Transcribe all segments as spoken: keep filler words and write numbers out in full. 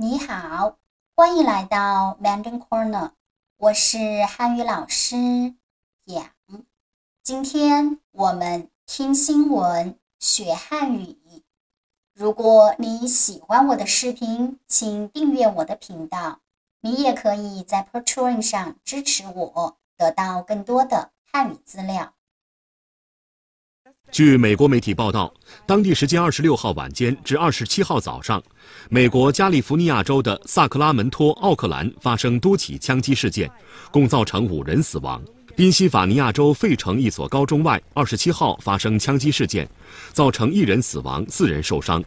你好，欢迎来到 Mandarin Corner， 我是汉语老师杨。今天我们听新闻学汉语。如果你喜欢我的视频，请订阅我的频道。你也可以在 Patreon 上支持我，得到更多的汉语资料。据美国媒体报道，当地时间二十六号晚间至二十七号早上，美国加利福尼亚州的萨克拉门托、奥克兰发生多起枪击事件，共造成五人死亡。宾夕法尼亚州费城一所高中外二十七号发生枪击事件，造成一人死亡，四人受伤。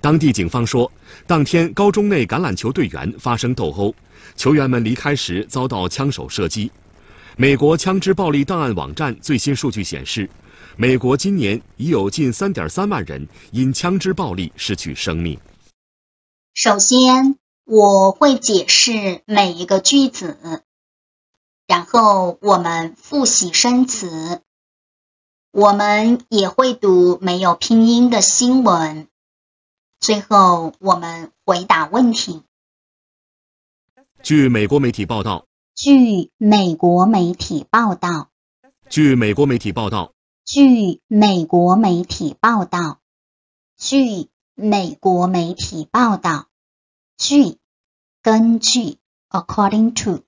当地警方说，当天高中内橄榄球队员发生斗殴，球员们离开时遭到枪手射击。美国枪支暴力档案网站最新数据显示，美国今年已有近 三点三万人因枪支暴力失去生命。首先，我会解释每一个句子，然后我们复习生词。我们也会读没有拼音的新闻。最后，我们回答问题。据美国媒体报道。据美国媒体报道。据美国媒体报道。据美国媒体报道，据美国媒体报道，据根据 according to，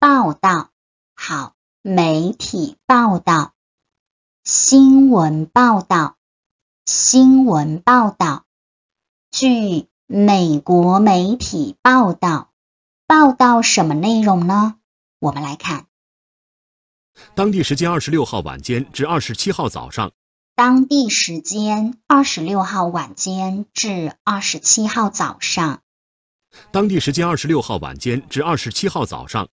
报道好媒体报道，新闻报道新闻报道，据美国媒体报道，报道什么内容呢？我们来看。当地时间二十六号晚间至二十七号早上。当地时间二十六号晚间至二十七号早上。当地时间二十六号晚间至二十七号早上。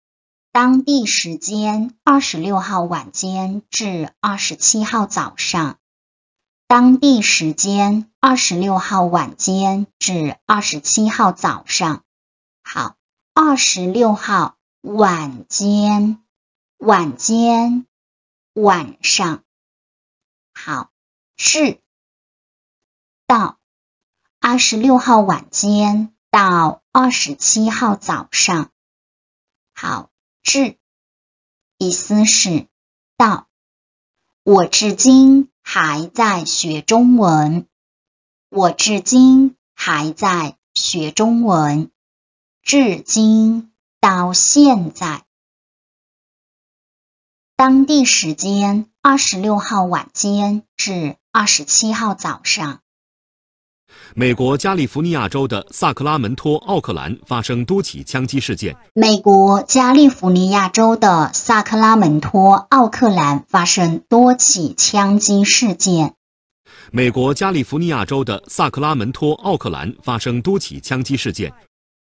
当地时间二十六号晚间至二十七号早上。当地时间二十六号晚间至二十七号早上。好，二十六号晚间。晚间，晚上，好，是到二十六号晚间到二十七号早上，好，至意思是到。我至今还在学中文，我至今还在学中文，至今到现在。当地时间二十六号晚间至二十七号早上。美国加利福尼亚州的萨克拉门托、奥克兰发生多起枪击事件。美国加利福尼亚州的萨克拉门托、奥克兰发生多起枪击事件。美国加利福尼亚州的萨克拉门托、奥克兰发生多起枪击事件。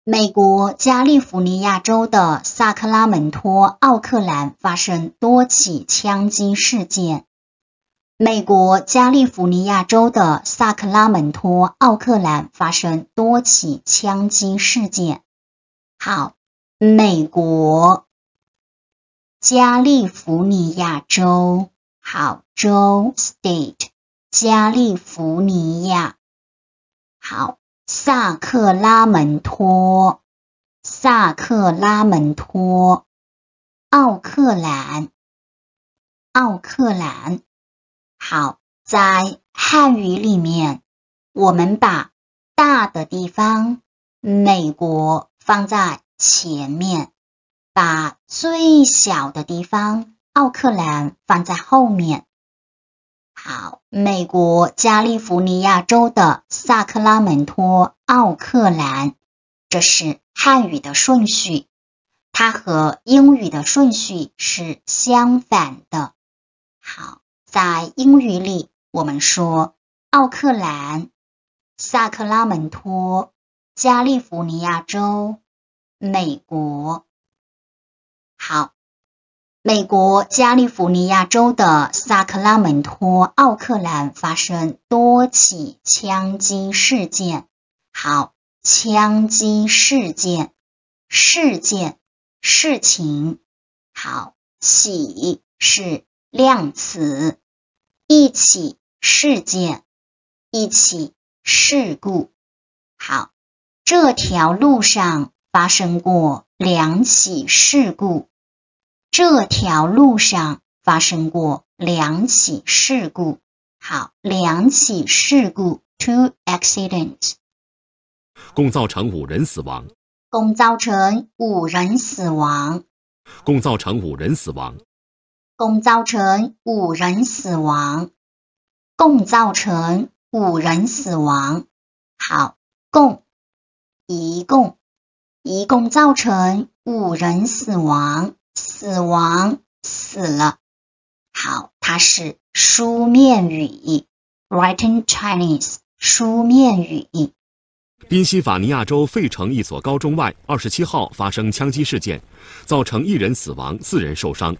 美国加利福尼亚州的萨克拉门托、奥克兰发生多起枪击事件。美国加利福尼亚州的萨克拉门托、奥克兰发生多起枪击事件。好，美国加利福尼亚州，好，州 state 加利福尼亚，好。萨克拉门托，萨克拉门托，奥克兰，奥克兰。好，在汉语里面，我们把大的地方美国放在前面，把最小的地方奥克兰放在后面。好，美国加利福尼亚州的萨克拉门托、奥克兰，这是汉语的顺序，它和英语的顺序是相反的。好，在英语里我们说奥克兰、萨克拉门托、加利福尼亚州、美国。好。美国加利福尼亚州的萨克拉门托、奥克兰发生多起枪击事件。好，枪击事件，事件，事情。好，起是量词，一起事件，一起事故。好，这条路上发生过两起事故。这条路上发生过两起事故。好，两起事故 two accidents。共造成五人死亡。共造成五人死亡。共造成五人死亡。共造成五人死亡。共造成五人死亡。好，共一共一共造成五人死亡，死亡死了。好，它是书面语义 ，written Chinese 书面语义。宾夕法尼亚州费城一所高中外二十七号发生枪击事件，造成一人死亡，四人受伤。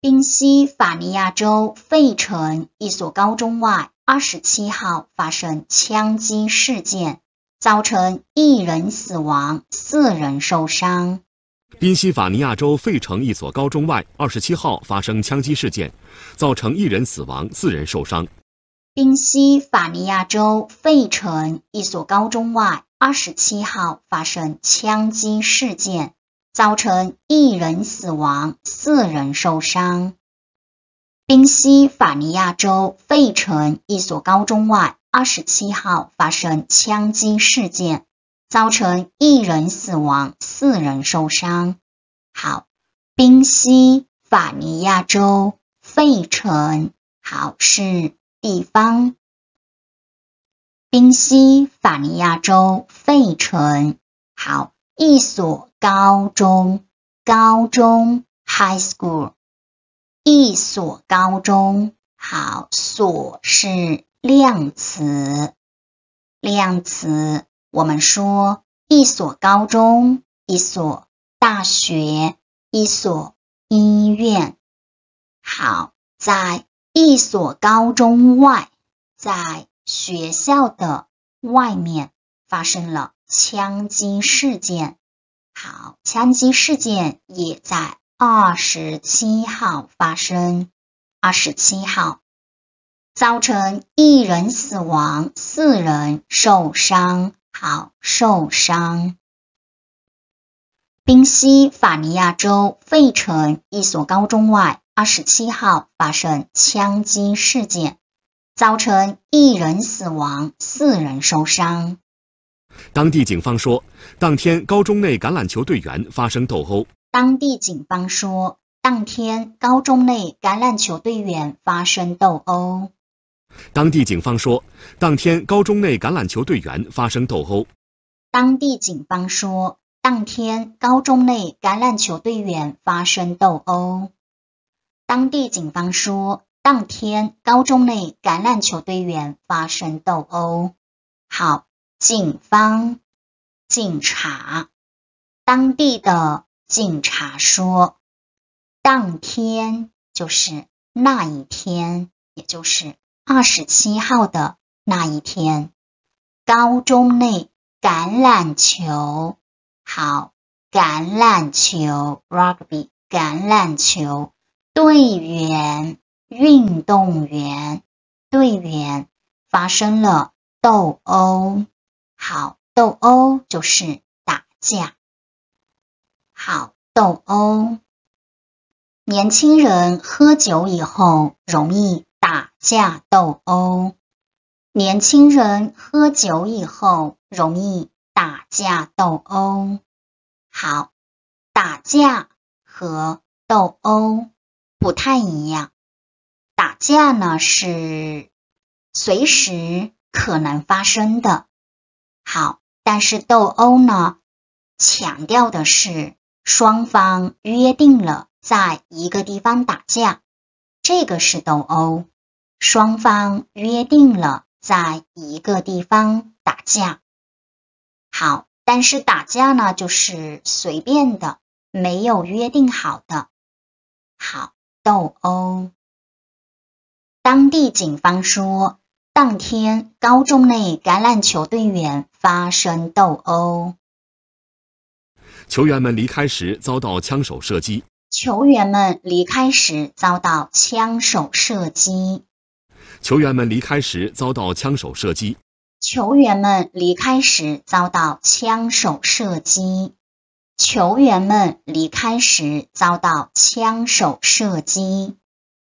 宾夕法尼亚州费城一所高中外二十七号发生枪击事件，造成一人死亡，四人受伤。宾夕法尼亚州费城一所高中外二十七号发生枪击事件，造成一人死亡，四人受伤。宾夕法尼亚州费城一所高中外二十七号发生枪击事件，造成一人死亡，四人受伤。宾夕法尼亚州费城一所高中外二十七号发生枪击事件，造成一人死亡，四人受伤。好，宾夕法尼亚州费城，好，是地方。宾夕法尼亚州费城，好，一所高中，高中 high school， 一所高中，好，所是量词，量词我们说一所高中，一所大学，一所医院。好，在一所高中外，在学校的外面发生了枪击事件。好，枪击事件也在二十七号发生。二十七号。造成一人死亡，四人受伤。好，受伤。宾夕法尼亚州费城一所高中外二十七号发生枪击事件，造成一人死亡，四人受伤。当地警方说，当天高中内橄榄球队员发生斗殴。当地警方说，当天高中内橄榄球队员发生斗殴。当地警方说，当天高中内橄榄球队员发生斗殴。当地警方说，当天高中内橄榄球队员发生斗殴。当地警方说，当天高中内橄榄球队员发生斗殴。好，警方，警察，当地的警察说，当天就是那一天，也就是二十七号的那一天，高中内橄榄球，好，橄榄球 rugby 橄榄球队员，运动员，队员发生了斗殴。好，斗殴就是打架。好，斗殴。年轻人喝酒以后容易打架斗殴。年轻人喝酒以后容易打架斗殴。好，打架和斗殴不太一样。打架呢是随时可能发生的。好，但是斗殴呢强调的是双方约定了在一个地方打架，这个是斗殴。双方约定了在一个地方打架。好，但是打架呢就是随便的，没有约定好的。好，斗殴。当地警方说，当天高中内橄榄球队员发生斗殴。球员们离开时遭到枪手射击。球员们离开时遭到枪手射击。球员们离开时遭到枪手射击。球员们离开时遭到枪手射击。球员们离开时遭到枪手射击。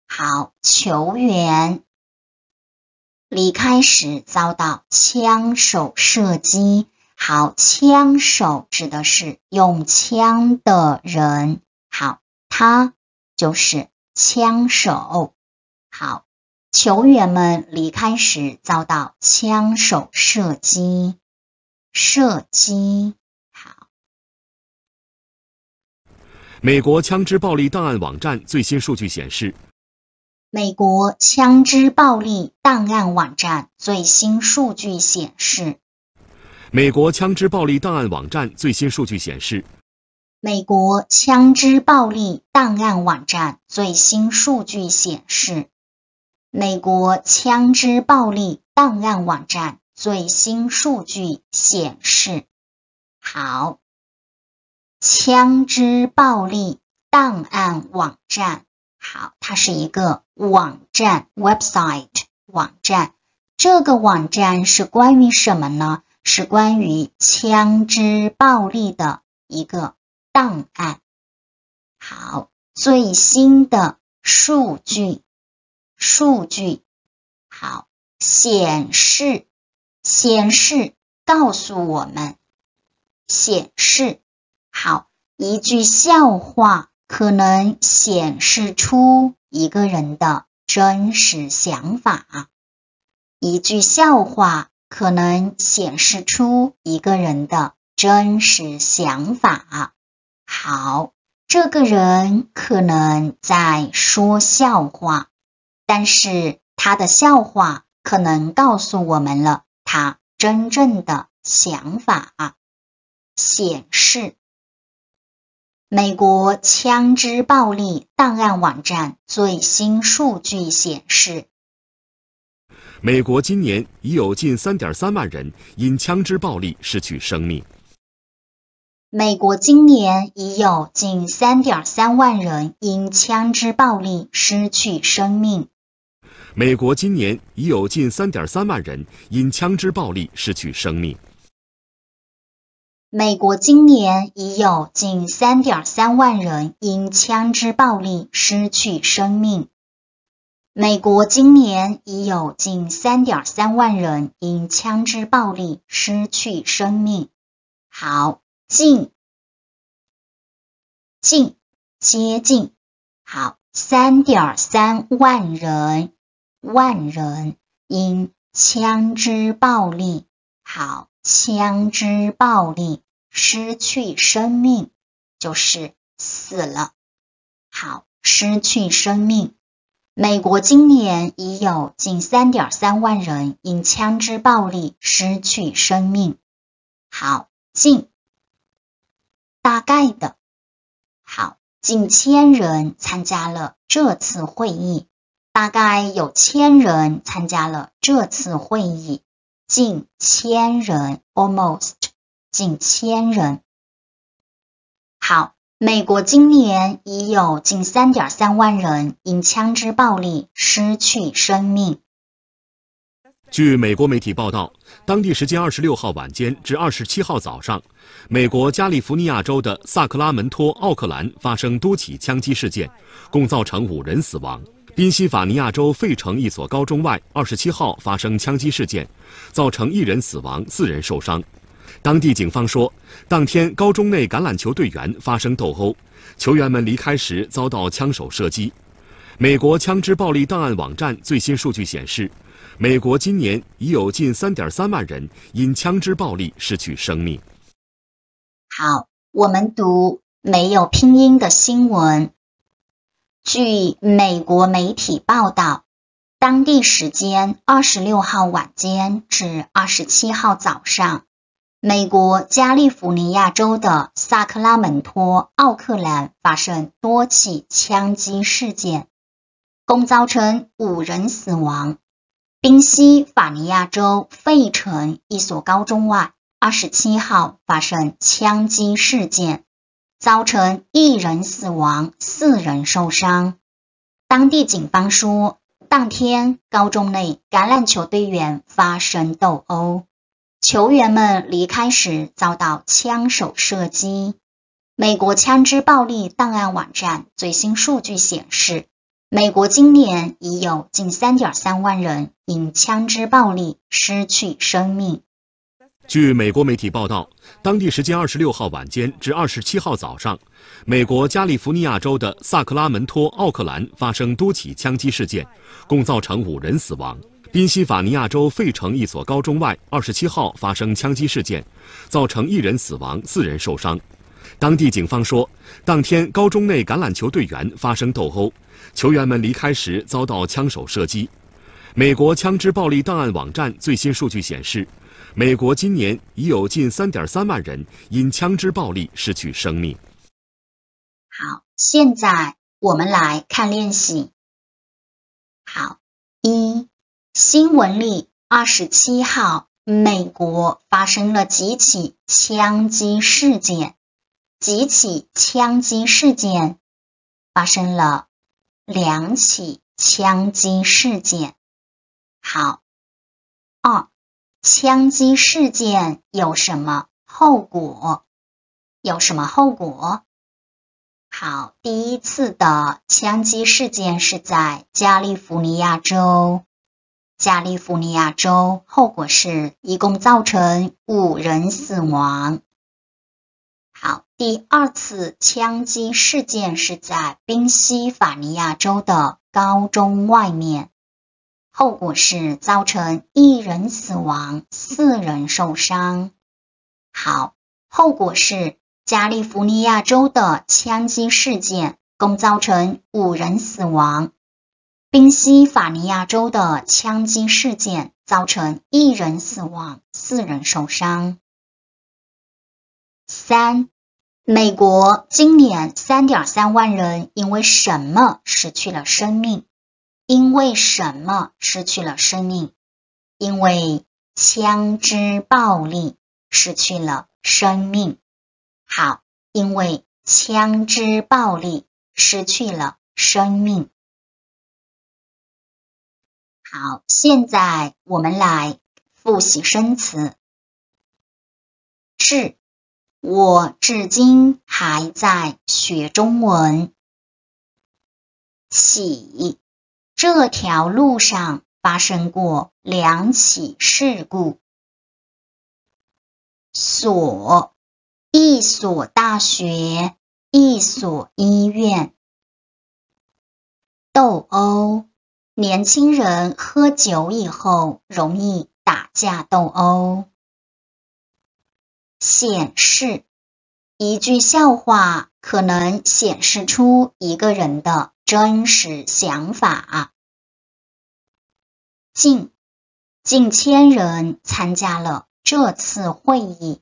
好，球员离开时遭到枪手射击。好，枪手指的是用枪的人。好，他就是枪手。好，球员们离开时遭到枪手射击。射击。好。美国枪支暴力档案网站最新数据显示，美国枪支暴力档案网站最新数据显示，美国枪支暴力档案网站最新数据显示，美国枪支暴力档案网站最新数据显示，美国枪支暴力档案网站最新数据显示。好，枪支暴力档案网站，好，它是一个网站 website 网站，这个网站是关于什么呢？是关于枪支暴力的一个档案。好，最新的数据，数据，好，显示，显示告诉我们，显示，好，一句笑话可能显示出一个人的真实想法，一句笑话可能显示出一个人的真实想法。好，这个人可能在说笑话，但是他的笑话可能告诉我们了他真正的想法。显示。美国枪支暴力档案网站最新数据显示，美国今年已有近 三点三万人因枪支暴力失去生命。美国今年已有近 三点三万人因枪支暴力失去生命。美国今年已有近 三点三万人因枪支暴力失去生命。美国今年已有近 三点三万人因枪支暴力失去生命。美国今年已有近 三点三万人因枪支暴力失去生命。好，近，近，接近，好， 三点三 万人，万人因枪支暴力，好，枪支暴力失去生命，就是死了。好，失去生命。美国今年已有近 三点三万人因枪支暴力失去生命。好，近，大概的，好，近千人参加了这次会议，大概有千人参加了这次会议，近千人 almost 近千人。好，美国今年已有近 三点三万人因枪支暴力失去生命。据美国媒体报道，当地时间二十六号晚间至二十七号早上，美国加利福尼亚州的萨克拉门托、奥克兰发生多起枪击事件，共造成五人死亡。宾夕法尼亚州费城一所高中外二十七号发生枪击事件，造成一人死亡，四人受伤。当地警方说，当天高中内橄榄球队员发生斗殴，球员们离开时遭到枪手射击。美国枪支暴力档案网站最新数据显示，美国今年已有近 三点三万人因枪支暴力失去生命。好，我们读没有拼音的新闻。据美国媒体报道，当地时间二十六号晚间至二十七号早上，美国加利福尼亚州的萨克拉门托、奥克兰发生多起枪击事件，共造成五人死亡。宾夕法尼亚州费城一所高中外二十七号发生枪击事件，造成一人死亡，四人受伤。当地警方说，当天高中内橄榄球队员发生斗殴，球员们离开时遭到枪手射击。美国枪支暴力档案网站最新数据显示，美国今年已有近 三点三万人因枪支暴力失去生命。据美国媒体报道，当地时间二十六号晚间至二十七号早上，美国加利福尼亚州的萨克拉门托、奥克兰发生多起枪击事件，共造成五人死亡。宾夕法尼亚州费城一所高中外二十七号发生枪击事件，造成一人死亡，四人受伤。当地警方说，当天高中内橄榄球队员发生斗殴，球员们离开时遭到枪手射击。美国枪支暴力档案网站最新数据显示，美国今年已有近 三点三万人因枪支暴力失去生命。好，现在我们来看练习。好，一，新闻里二十七号美国发生了几起枪击事件。几起枪击事件，发生了两起枪击事件。好，二，枪击事件有什么后果？有什么后果？好，第一次的枪击事件是在加利福尼亚州。加利福尼亚州后果是一共造成五人死亡。好，第二次枪击事件是在宾夕法尼亚州的高中外面，后果是造成一人死亡，四人受伤。好，后果是加利福尼亚州的枪击事件共造成五人死亡，宾夕法尼亚州的枪击事件造成一人死亡，四人受伤。三，美国今年 三点三万人因为什么失去了生命？因为什么失去了生命？因为枪支暴力失去了生命。好，因为枪支暴力失去了生命。好，现在我们来复习生词。至，我至今还在学中文。起，这条路上发生过两起事故。所，一所大学，一所医院。斗殴，年轻人喝酒以后容易打架斗殴。显示，一句笑话可能显示出一个人的真实想法。近，近千人参加了这次会议。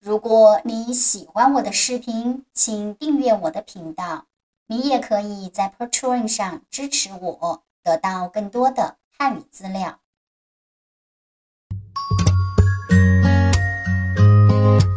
如果你喜欢我的视频，请订阅我的频道。你也可以在 Patreon 上支持我，得到更多的汉语资料。Thank you.